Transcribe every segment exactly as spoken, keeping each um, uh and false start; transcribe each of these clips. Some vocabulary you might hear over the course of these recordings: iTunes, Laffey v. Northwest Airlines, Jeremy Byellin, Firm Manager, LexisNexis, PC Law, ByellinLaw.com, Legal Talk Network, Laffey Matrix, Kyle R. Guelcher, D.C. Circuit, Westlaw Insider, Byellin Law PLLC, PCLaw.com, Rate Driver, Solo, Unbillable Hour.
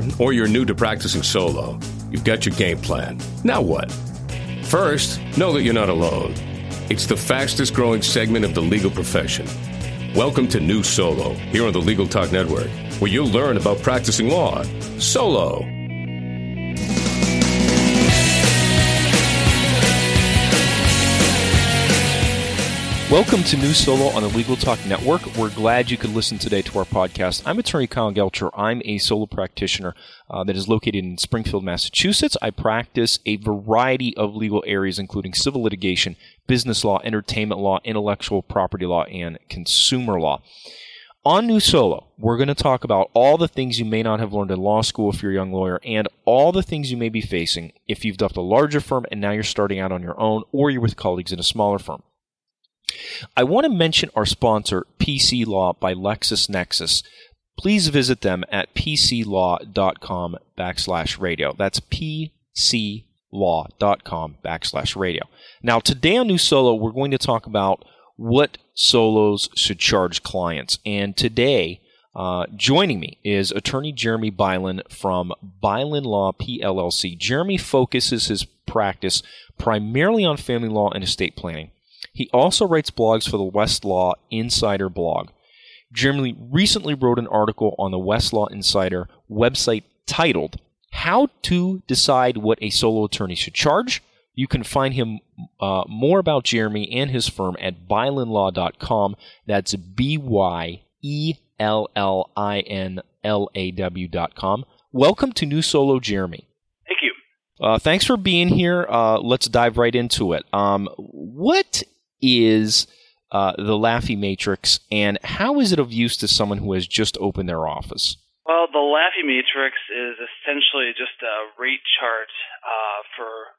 lawyer or you're new to practicing solo, you've got your game plan. Now what? First, know that you're not alone. It's the fastest growing segment of the legal profession. Welcome to New Solo here on the Legal Talk Network, where you'll learn about practicing law solo. Welcome to New Solo on the Legal Talk Network. We're glad you could listen today to our podcast. I'm attorney Kyle Guelcher. I'm a solo practitioner uh, that is located in Springfield, Massachusetts. I practice a variety of legal areas, including civil litigation, business law, entertainment law, intellectual property law, and consumer law. On New Solo, we're going to talk about all the things you may not have learned in law school if you're a young lawyer and all the things you may be facing if you've left a larger firm and now you're starting out on your own or you're with colleagues in a smaller firm. I want to mention our sponsor, P C Law by LexisNexis. Please visit them at PCLaw.com backslash radio. That's PCLaw.com backslash radio. Now, today on New Solo, we're going to talk about what solos should charge clients. And today, uh, joining me is attorney Jeremy Byellin from Byellin Law P L L C. Jeremy focuses his practice primarily on family law and estate planning. He also writes blogs for the Westlaw Insider blog. Jeremy recently wrote an article on the Westlaw Insider website titled, How to Decide What a Solo Attorney Should Charge. You can find him uh, more about Jeremy and his firm at Byellin Law dot com. That's B Y E L L I N L A W dot com. Welcome to New Solo, Jeremy. Thank you. Uh, thanks for being here. Uh, let's dive right into it. Um, what is uh, the Laffey Matrix, and how is it of use to someone who has just opened their office? Well, the Laffey Matrix is essentially just a rate chart uh, for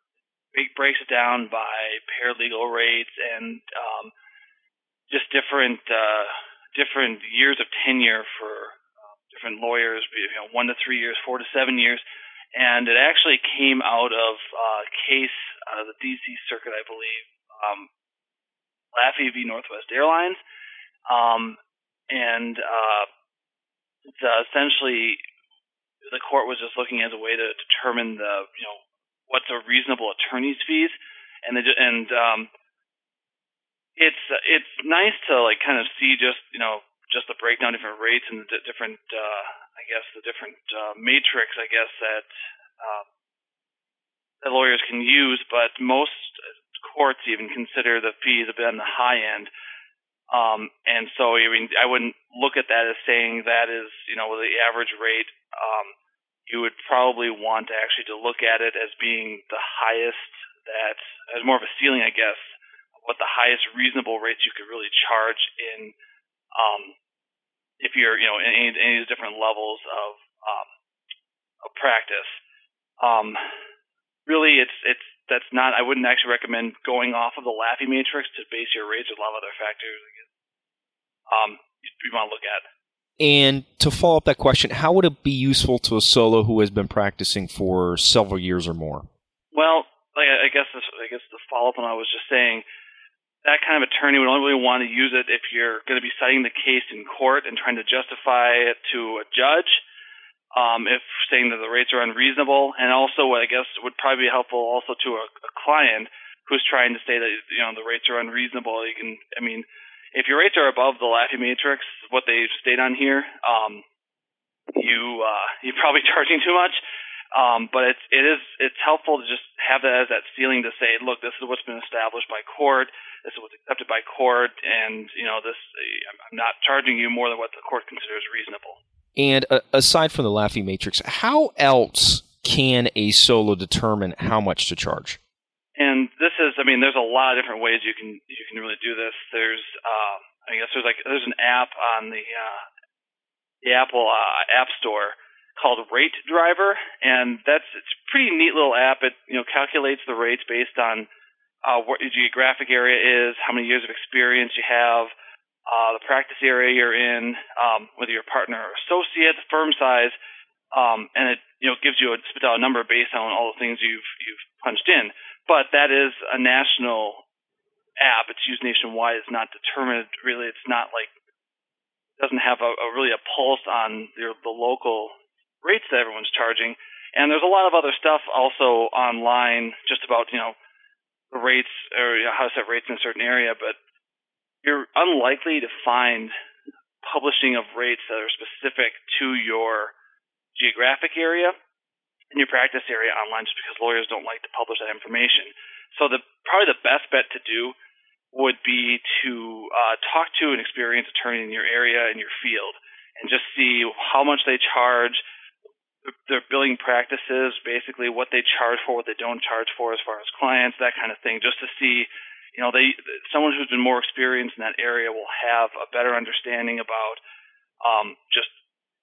it breaks it down by paralegal rates and um, just different uh, different years of tenure for uh, different lawyers, you know, one to three years, four to seven years. And it actually came out of a case out of the D C Circuit, I believe, um, Laffey v. Northwest Airlines, um, and uh, the, essentially the court was just looking as a way to determine the you know what's a reasonable attorney's fees, and they, and um, it's it's nice to like kind of see just you know just the breakdown of different rates and the different uh, I guess the different uh, matrix I guess that uh, that lawyers can use, but most courts even consider the fees a bit on the high end, um, and so I mean I wouldn't look at that as saying that is you know the average rate. Um, you would probably want to actually to look at it as being the highest that as more of a ceiling, I guess, what the highest reasonable rates you could really charge in, um, if you're you know in any, any of these different levels of um, of practice. Um, really, it's it's. That's not. I wouldn't actually recommend going off of the Laffey Matrix to base your rates. There's a lot of other factors um, you want to look at. And to follow up that question, how would it be useful to a solo who has been practicing for several years or more? Well, I, I guess this, I guess the follow up on what I was just saying, that kind of attorney would only really want to use it if you're going to be citing the case in court and trying to justify it to a judge. Um, if saying that the rates are unreasonable, and also what I guess would probably be helpful also to a, a client who's trying to say that you know the rates are unreasonable. You can, I mean, if your rates are above the Laffey Matrix, what they state on here, um, you uh, you're probably charging too much. Um, but it's it is it's helpful to just have that as that ceiling to say, look, this is what's been established by court, this is what's accepted by court, and you know this I'm not charging you more than what the court considers reasonable. And aside from the Laffey Matrix, how else can a solo determine how much to charge? And this is, I mean, there's a lot of different ways you can you can really do this. There's, um, I guess, there's like there's an app on the uh, the Apple uh, App Store called Rate Driver, and that's it's a pretty neat little app. It you know calculates the rates based on uh, what your geographic area is, how many years of experience you have. Uh, the practice area you're in, um, whether you're a partner or associate, firm size, um, and it you know gives you a spit out a number based on all the things you've you've punched in. But that is a national app; it's used nationwide. It's not determined really. It's not like doesn't have a, a really a pulse on your, the local rates that everyone's charging. And there's a lot of other stuff also online just about, you know, the rates or you know, how to set rates in a certain area, but you're unlikely to find publishing of rates that are specific to your geographic area and your practice area online just because lawyers don't like to publish that information. So the probably the best bet to do would be to uh, talk to an experienced attorney in your area, in your field, and just see how much they charge, their billing practices, basically what they charge for, what they don't charge for as far as clients, that kind of thing, just to see, you know, they someone who's been more experienced in that area will have a better understanding about um, just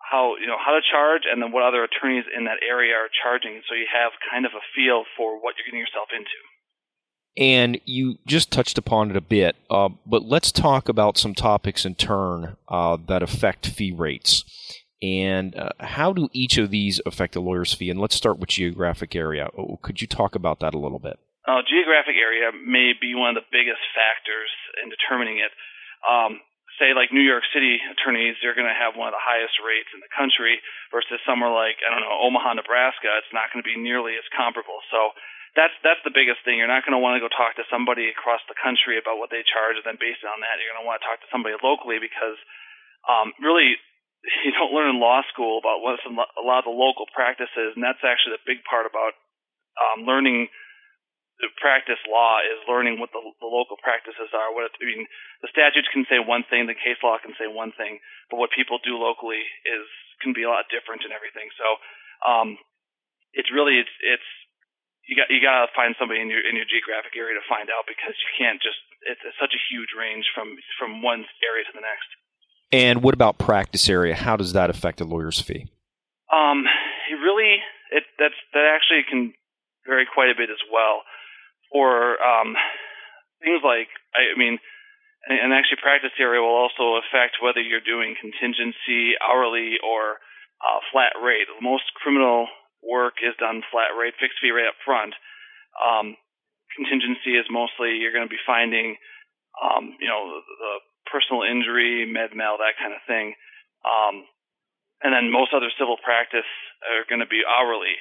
how, you know, how to charge and then what other attorneys in that area are charging. So you have kind of a feel for what you're getting yourself into. And you just touched upon it a bit, uh, but let's talk about some topics in turn uh, that affect fee rates. And uh, how do each of these affect the lawyer's fee? And let's start with geographic area. Oh, could you talk about that a little bit? Uh, geographic area may be one of the biggest factors in determining it. Um, say like New York City attorneys, they're going to have one of the highest rates in the country versus somewhere like, I don't know, Omaha, Nebraska. It's not going to be nearly as comparable. So that's that's the biggest thing. You're not going to want to go talk to somebody across the country about what they charge. And then based on that, you're going to want to talk to somebody locally because um, really – you don't learn in law school about what some, a lot of the local practices, and that's actually the big part about um, learning to practice law is learning what the, the local practices are. What it, I mean, the statutes can say one thing, the case law can say one thing, but what people do locally is can be a lot different and everything. So um, it's really it's it's you got you got to find somebody in your in your geographic area to find out because you can't just it's, it's such a huge range from from one area to the next. And what about practice area? How does that affect a lawyer's fee? Um, it really, it that's that actually can vary quite a bit as well. Or um, things like, I mean, and, and actually practice area will also affect whether you're doing contingency, hourly, or uh, flat rate. Most criminal work is done flat rate, fixed fee rate up front. Um, contingency is mostly you're going to be finding, um, you know, the, the personal injury, med-mal, that kind of thing. Um, and then most other civil practice are going to be hourly.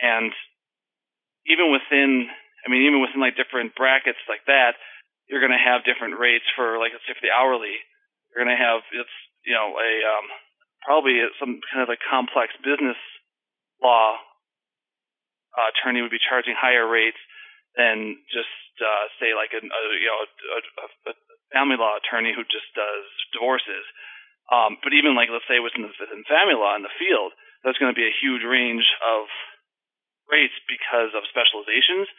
And even within, I mean, even within like different brackets like that, you're going to have different rates for, like, let's say for the hourly, you're going to have, it's, you know, a um, probably some kind of a complex business law uh, attorney would be charging higher rates than just, uh, say, like, a, a you know, a, a, a family law attorney who just does divorces. Um, but even like, let's say within, the, within family law in the field, there's going to be a huge range of rates because of specializations.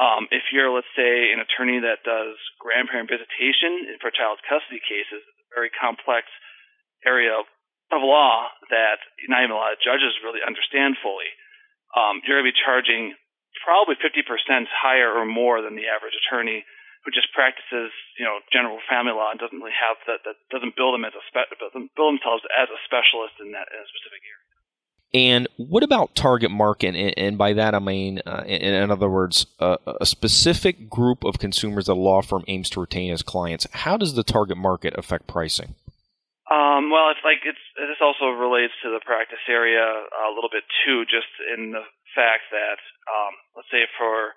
Um, if you're, let's say, an attorney that does grandparent visitation for child custody cases, it's a very complex area of law that not even a lot of judges really understand fully, um, you're going to be charging probably fifty percent higher or more than the average attorney who just practices, you know, general family law and doesn't really have that, that doesn't build them as a spe- doesn't build themselves as a specialist in that in a specific area. And what about target market? And, and by that I mean, uh, in, in other words, uh, a specific group of consumers that a law firm aims to retain as clients. How does the target market affect pricing? Um, well, it's like it's this also relates to the practice area a little bit too, just in the fact that um, let's say for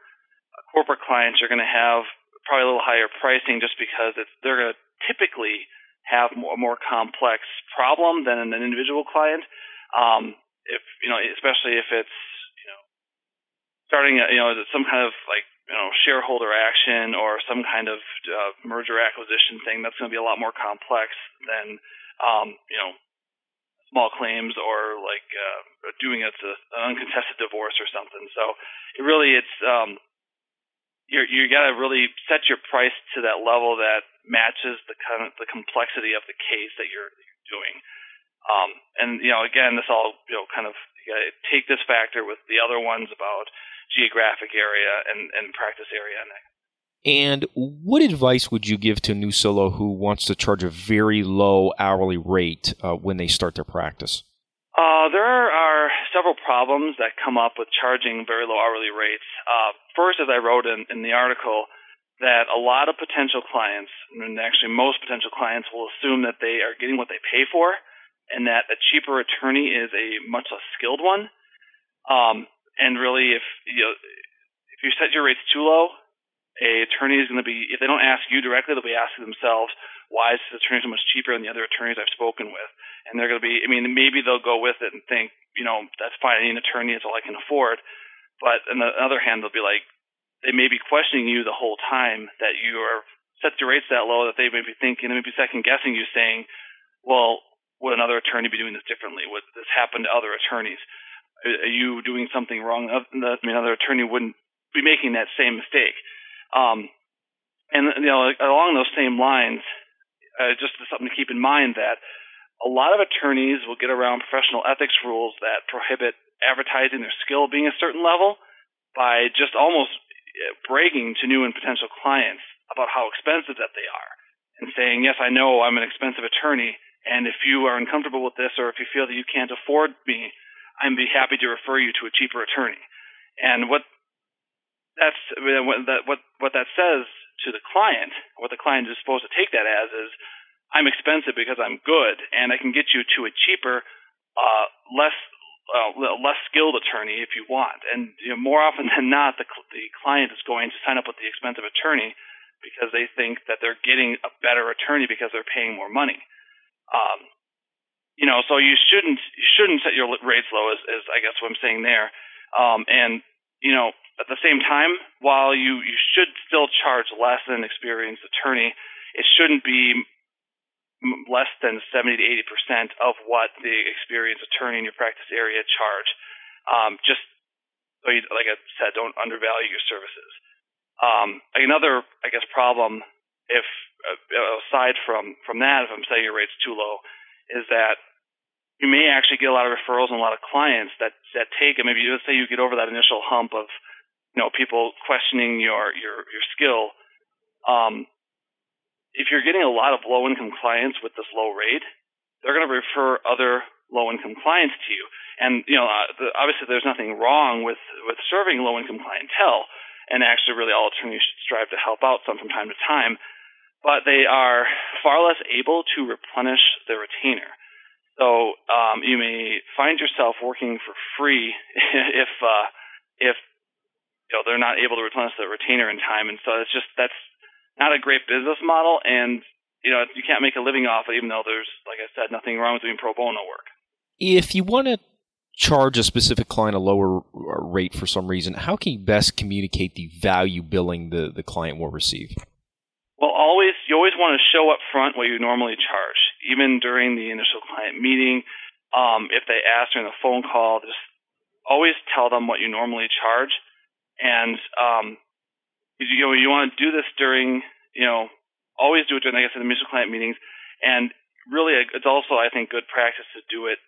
corporate clients, you're going to have probably a little higher pricing just because it's, they're going to typically have a more complex problem than an individual client. Um, if you know, especially if it's you know starting a, you know some kind of like you know shareholder action or some kind of uh, merger acquisition thing, that's going to be a lot more complex than um, you know small claims or like uh, doing a, an uncontested divorce or something. So it really it's. Um, You you got to really set your price to that level that matches the kind of the complexity of the case that you're, you're doing. Um, and you know, again, this all you know kind of you gotta take this factor with the other ones about geographic area and, and practice area. And what advice would you give to a new solo who wants to charge a very low hourly rate uh, when they start their practice? Uh, there are several problems that come up with charging very low hourly rates. Uh, first, as I wrote in, in the article, that a lot of potential clients, and actually most potential clients, will assume that they are getting what they pay for and that a cheaper attorney is a much less skilled one. Um, and really, if you know, if you set your rates too low, a attorney is going to be, if they don't ask you directly, they'll be asking themselves, why is this attorney so much cheaper than the other attorneys I've spoken with? And they're going to be, I mean, maybe they'll go with it and think, you know, that's fine, I need an attorney, it's all I can afford. But on the other hand, they'll be like, they may be questioning you the whole time that you are set your rates that low that they may be thinking, they may be second guessing you, saying, well, would another attorney be doing this differently? Would this happen to other attorneys? Are you doing something wrong? I mean, another attorney wouldn't be making that same mistake. Um, and, you know, along those same lines, uh, just something to keep in mind that a lot of attorneys will get around professional ethics rules that prohibit advertising their skill being a certain level by just almost bragging to new and potential clients about how expensive that they are and saying, yes, I know I'm an expensive attorney, and if you are uncomfortable with this or if you feel that you can't afford me, I'd be happy to refer you to a cheaper attorney. And what That's I mean, what, that, what what that says to the client. What the client is supposed to take that as is, I'm expensive because I'm good, and I can get you to a cheaper, uh, less uh, less skilled attorney if you want. And you know, more often than not, the the client is going to sign up with the expensive attorney because they think that they're getting a better attorney because they're paying more money. Um, you know, so you shouldn't you shouldn't set your rates low, is, is I guess what I'm saying there. Um, and you know. At the same time, while you, you should still charge less than an experienced attorney, it shouldn't be m- less than seventy to eighty percent of what the experienced attorney in your practice area charge. Um, just so you, like I said, don't undervalue your services. Um, another, I guess, problem, if uh, aside from, from that, if I'm setting your rates too low, is that you may actually get a lot of referrals and a lot of clients that, that take it. Maybe let's say you get over that initial hump of, you know, people questioning your your your skill. Um, if you're getting a lot of low-income clients with this low rate, they're going to refer other low-income clients to you. And you know, obviously, there's nothing wrong with with serving low-income clientele, and actually, really, all attorneys should strive to help out some from time to time. But they are far less able to replenish their retainer. So um, you may find yourself working for free if uh, if you know, they're not able to replenish the retainer in time, and so it's just that's not a great business model, and you know you can't make a living off it, even though there's, like I said, nothing wrong with doing pro bono work. If you want to charge a specific client a lower rate for some reason, how can you best communicate the value billing the, the client will receive? Well, always you always want to show up front what you normally charge, even during the initial client meeting. Um, if they ask during the phone call, just always tell them what you normally charge. And um, you know, you want to do this during, you know, always do it during, like I said, the mutual client meetings. And really, it's also, I think, good practice to do it,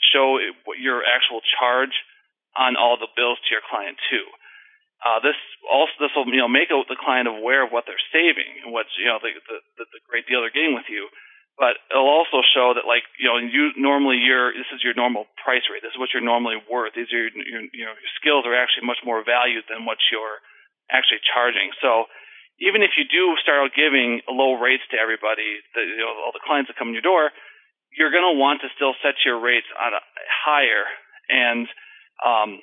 show your actual charge on all the bills to your client too. Uh, this also, this will, you know, make the client aware of what they're saving and what's, you know, the, the, the great deal they're getting with you. But it'll also show that, like, you know, you normally your this is your normal price rate. This is what you're normally worth. These are your, your you know your skills are actually much more valued than what you're actually charging. So even if you do start out giving low rates to everybody, the, you know, all the clients that come in your door, you're going to want to still set your rates on a, higher, and um,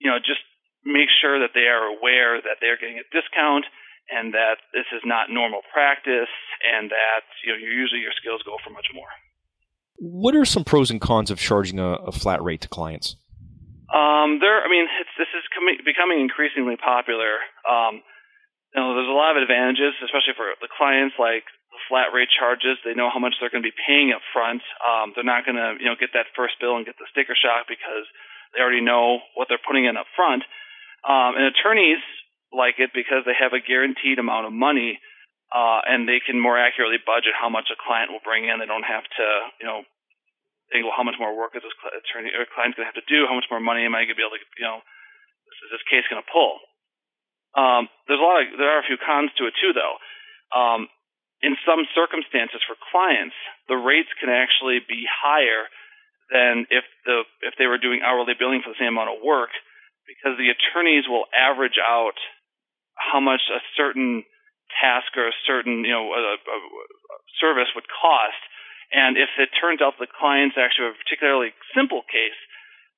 you know just make sure that they are aware that they're getting a discount, and that this is not normal practice, and that you know, usually your skills go for much more. What are some pros and cons of charging a, a flat rate to clients? Um, there, I mean, it's, this is com- becoming increasingly popular. Um, you know, there's a lot of advantages, especially for the clients, like the flat rate charges. They know how much they're going to be paying up front. Um, they're not going to you know get that first bill and get the sticker shock because they already know what they're putting in up front. Um, and attorneys like it because they have a guaranteed amount of money, uh, and they can more accurately budget how much a client will bring in. They don't have to, you know, think, well, how much more work is this attorney or client's going to have to do? How much more money am I going to be able to, you know, is this case going to pull? Um, there's a lot of there are a few cons to it too, though. Um, in some circumstances, for clients, the rates can actually be higher than if the if they were doing hourly billing for the same amount of work, because the attorneys will average out how much a certain task or a certain you know a, a, a service would cost, And if it turns out the clients actually have a particularly simple case,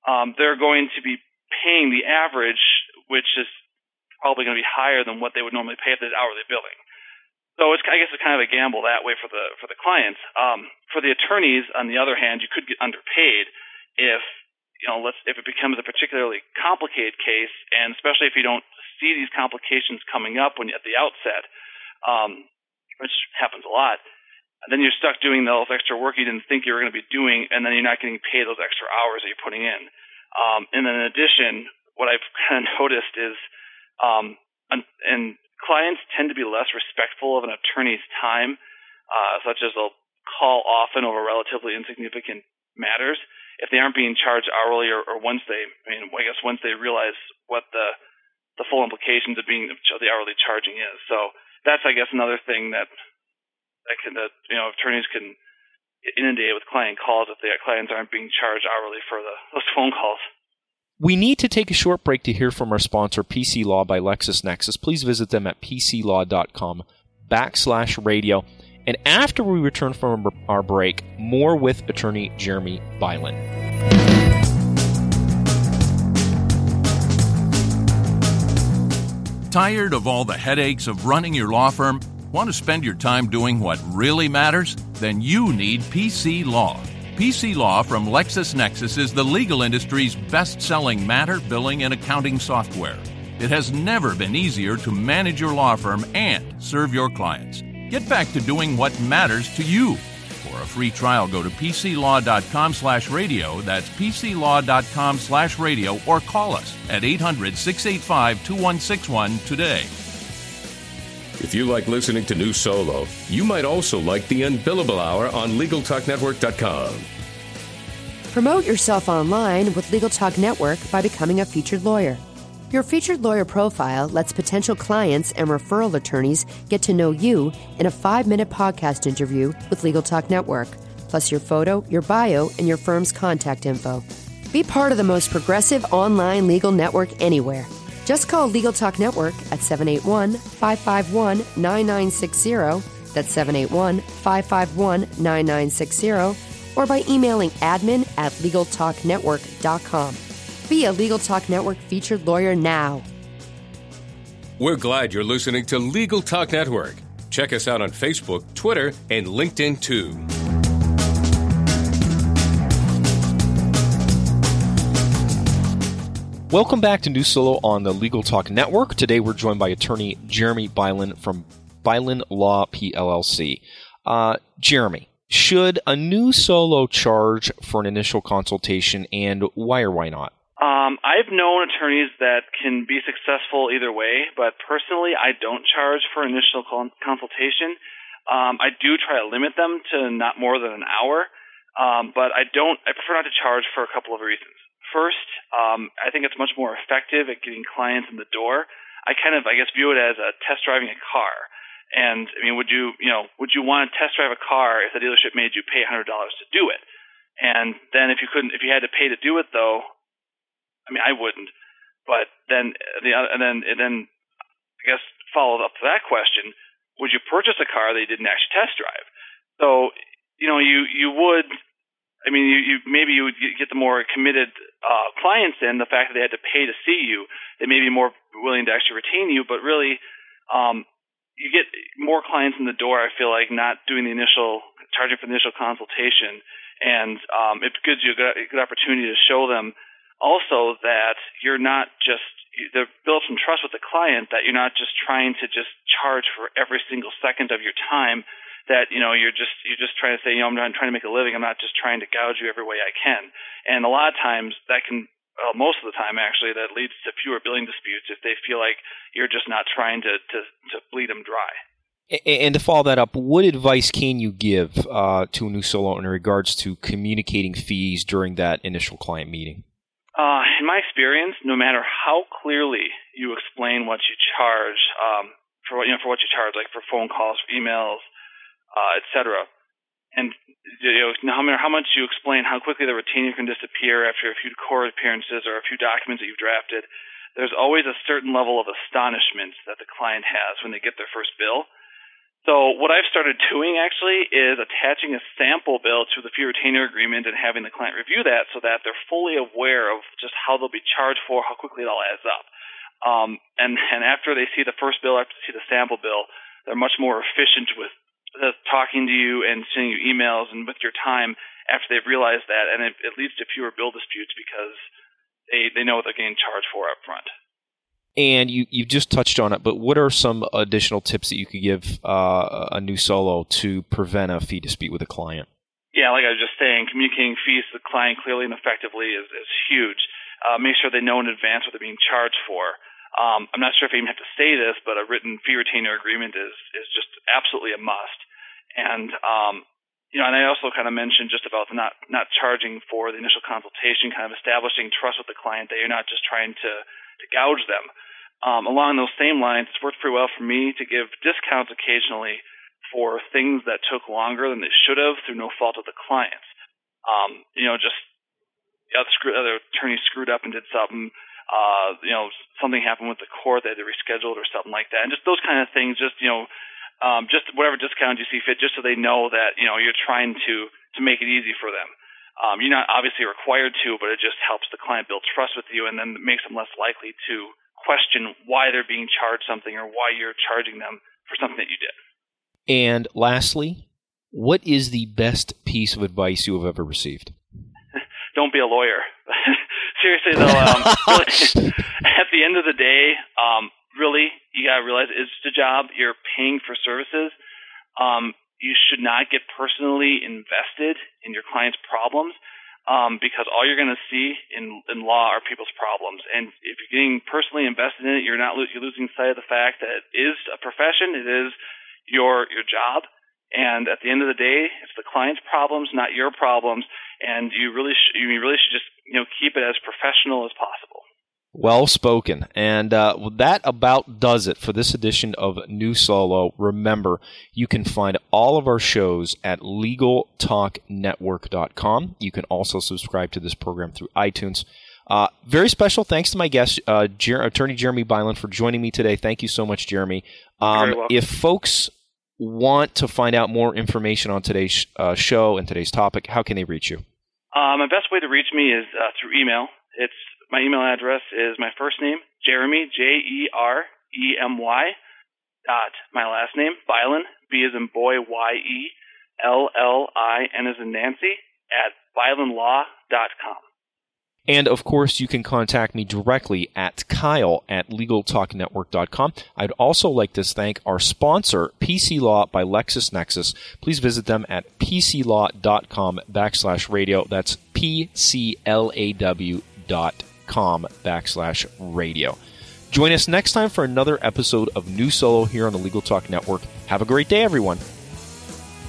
um, they're going to be paying the average, which is probably going to be higher than what they would normally pay if there's hourly billing. So it's, I guess it's kind of a gamble that way for the for the clients. Um, for the attorneys, on the other hand, you could get underpaid if you know let's if it becomes a particularly complicated case, and especially if you don't see these complications coming up when at the outset, um, which happens a lot. Then you're stuck doing those extra work you didn't think you were going to be doing, and then you're not getting paid those extra hours that you're putting in. Um, and then in addition, what I've kind of noticed is, um, and clients tend to be less respectful of an attorney's time, uh, such as they'll call often over relatively insignificant matters if they aren't being charged hourly, or, or once they, I mean, I guess once they realize what the the full implications of being the hourly charging is. So that's, I guess, another thing that. That, can, that you know, attorneys can inundate with client calls if their clients aren't being charged hourly for the, those phone calls. We need to take a short break to hear from our sponsor, P C Law by LexisNexis. Please visit them at PCLaw.com backslash radio. And after we return from our break, more with attorney Jeremy Byellin. Tired of all the headaches of running your law firm? Want to spend your time doing what really matters? Then you need P C Law. P C Law from LexisNexis is the legal industry's best-selling matter, billing, and accounting software. It has never been easier to manage your law firm and serve your clients. Get back to doing what matters to you. For a free trial, go to PCLaw.com slash radio. That's PCLaw.com slash radio, or call us at eight hundred, six eight five, two one six one today. If you like listening to New Solo, you might also like the Unbillable Hour on Legal Talk Network dot com. Promote yourself online with Legal Talk Network by becoming a featured lawyer. Your featured lawyer profile lets potential clients and referral attorneys get to know you in a five-minute podcast interview with Legal Talk Network, plus your photo, your bio, and your firm's contact info. Be part of the most progressive online legal network anywhere. Just call Legal Talk Network at seven eight one, five five one, nine nine six zero, that's seven eight one, five five one, nine nine six zero, or by emailing admin at legal talk network dot com. Be a Legal Talk Network featured lawyer now. We're glad you're listening to Legal Talk Network. Check us out on Facebook, Twitter, and LinkedIn, too. Welcome back to New Solo on the Legal Talk Network. Today we're joined by attorney Jeremy Byellin from Byellin Law P L L C. Uh, Jeremy, should a New Solo charge for an initial consultation, and why or why not? Um, I've known attorneys that can be successful either way, but personally I don't charge for initial con- consultation. Um, I do try to limit them to not more than an hour, um, but I don't. I prefer not to charge for a couple of reasons. First, um, I think it's much more effective at getting clients in the door. I kind of, I guess, view it as a test driving a car. And I mean, would you, you know, would you want to test drive a car if the dealership made you pay one hundred dollars to do it? And then if you couldn't, if you had to pay to do it, though, I mean, I wouldn't. But then the and then and then I guess followed up to that question: would you purchase a car that you didn't actually test drive? So you know, you you would. I mean, you, you maybe you would get the more committed uh, clients in. The fact that they had to pay to see you, they may be more willing to actually retain you. But really, um, you get more clients in the door, I feel like, not doing the initial charging for the initial consultation, and um, it gives you a good, a good opportunity to show them also that you're not just they build some trust with the client, that you're not just trying to just charge for every single second of your time. That you know, you're just you're just trying to say, you know, I'm not trying to make a living. I'm not just trying to gouge you every way I can. And a lot of times, that can, well, most of the time actually, that leads to fewer billing disputes if they feel like you're just not trying to to, to bleed them dry. And to follow that up, what advice can you give uh, to a new solo in regards to communicating fees during that initial client meeting? Uh, in my experience, no matter how clearly you explain what you charge um, for what you know for what you charge, like for phone calls, for emails. Uh, et cetera. And you know, no matter how much you explain how quickly the retainer can disappear after a few court appearances or a few documents that you've drafted, there's always a certain level of astonishment that the client has when they get their first bill. So what I've started doing actually is attaching a sample bill to the fee retainer agreement and having the client review that so that they're fully aware of just how they'll be charged for, how quickly it all adds up. Um, and, and after they see the first bill, after they see the sample bill, they're much more efficient with talking to you and sending you emails and with your time after they've realized that. And it, it leads to fewer bill disputes because they, they know what they're getting charged for up front. And you, you just touched on it, but what are some additional tips that you could give uh, a new solo to prevent a fee dispute with a client? Yeah, like I was just saying, communicating fees to the client clearly and effectively is, is huge. Uh, make sure they know in advance what they're being charged for. Um, I'm not sure if I even have to say this, but a written fee retainer agreement is, is just absolutely a must. And um, you know, and I also kind of mentioned just about not, not charging for the initial consultation, kind of establishing trust with the client that you're not just trying to to gouge them. Um, along those same lines, it's worked pretty well for me to give discounts occasionally for things that took longer than they should have through no fault of the clients. Um, you know, just the other, screw, other attorney screwed up and did something, uh, you know, something happened with the court, they had to reschedule or something like that. And just those kind of things, just, you know, um, just whatever discount you see fit, just so they know that, you know, you're trying to, to make it easy for them. Um, you're not obviously required to, but it just helps the client build trust with you and then makes them less likely to question why they're being charged something or why you're charging them for something that you did. And lastly, what is the best piece of advice you have ever received? Don't be a lawyer. Seriously, though, um, really, at the end of the day, um, really, you got to realize it's the job. You're paying for services. Um You should not get personally invested in your client's problems um, because all you're going to see in, in law are people's problems. And if you're getting personally invested in it, you're not lo- you're losing sight of the fact that it is a profession. It is your your job. And at the end of the day, it's the client's problems, not your problems. And you really sh- you really should just you know keep it as professional as possible. Well spoken. And uh, that about does it for this edition of New Solo. Remember, you can find all of our shows at legal talk network dot com. You can also subscribe to this program through iTunes. Uh, very special thanks to my guest, uh, Jer- Attorney Jeremy Byellin, for joining me today. Thank you so much, Jeremy. Um, if folks want to find out more information on today's uh, show and today's topic, how can they reach you? Uh, my best way to reach me is uh, through email. It's My email address is my first name, Jeremy, J E R E M Y, dot my last name, Byellin, B as in boy, Y E, L L I N as in Nancy, at Byellin Law dot com. And, of course, you can contact me directly at Kyle at legal talk network dot com. I'd also like to thank our sponsor, P C Law by LexisNexis. Please visit them at P C Law dot com backslash radio. That's P C L A W dot com backslash radio. Join us next time for another episode of New Solo here on the Legal Talk Network. Have a great day, everyone.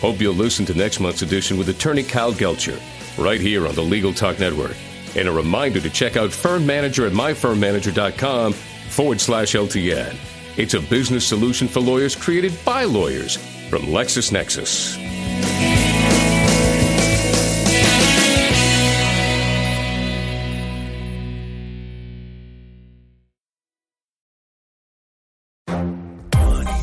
Hope you'll listen to next month's edition with attorney Kyle Guelcher, right here on the Legal Talk Network. And a reminder to check out Firm Manager at my firm manager dot com forward slash L T N. It's a business solution for lawyers created by lawyers from LexisNexis.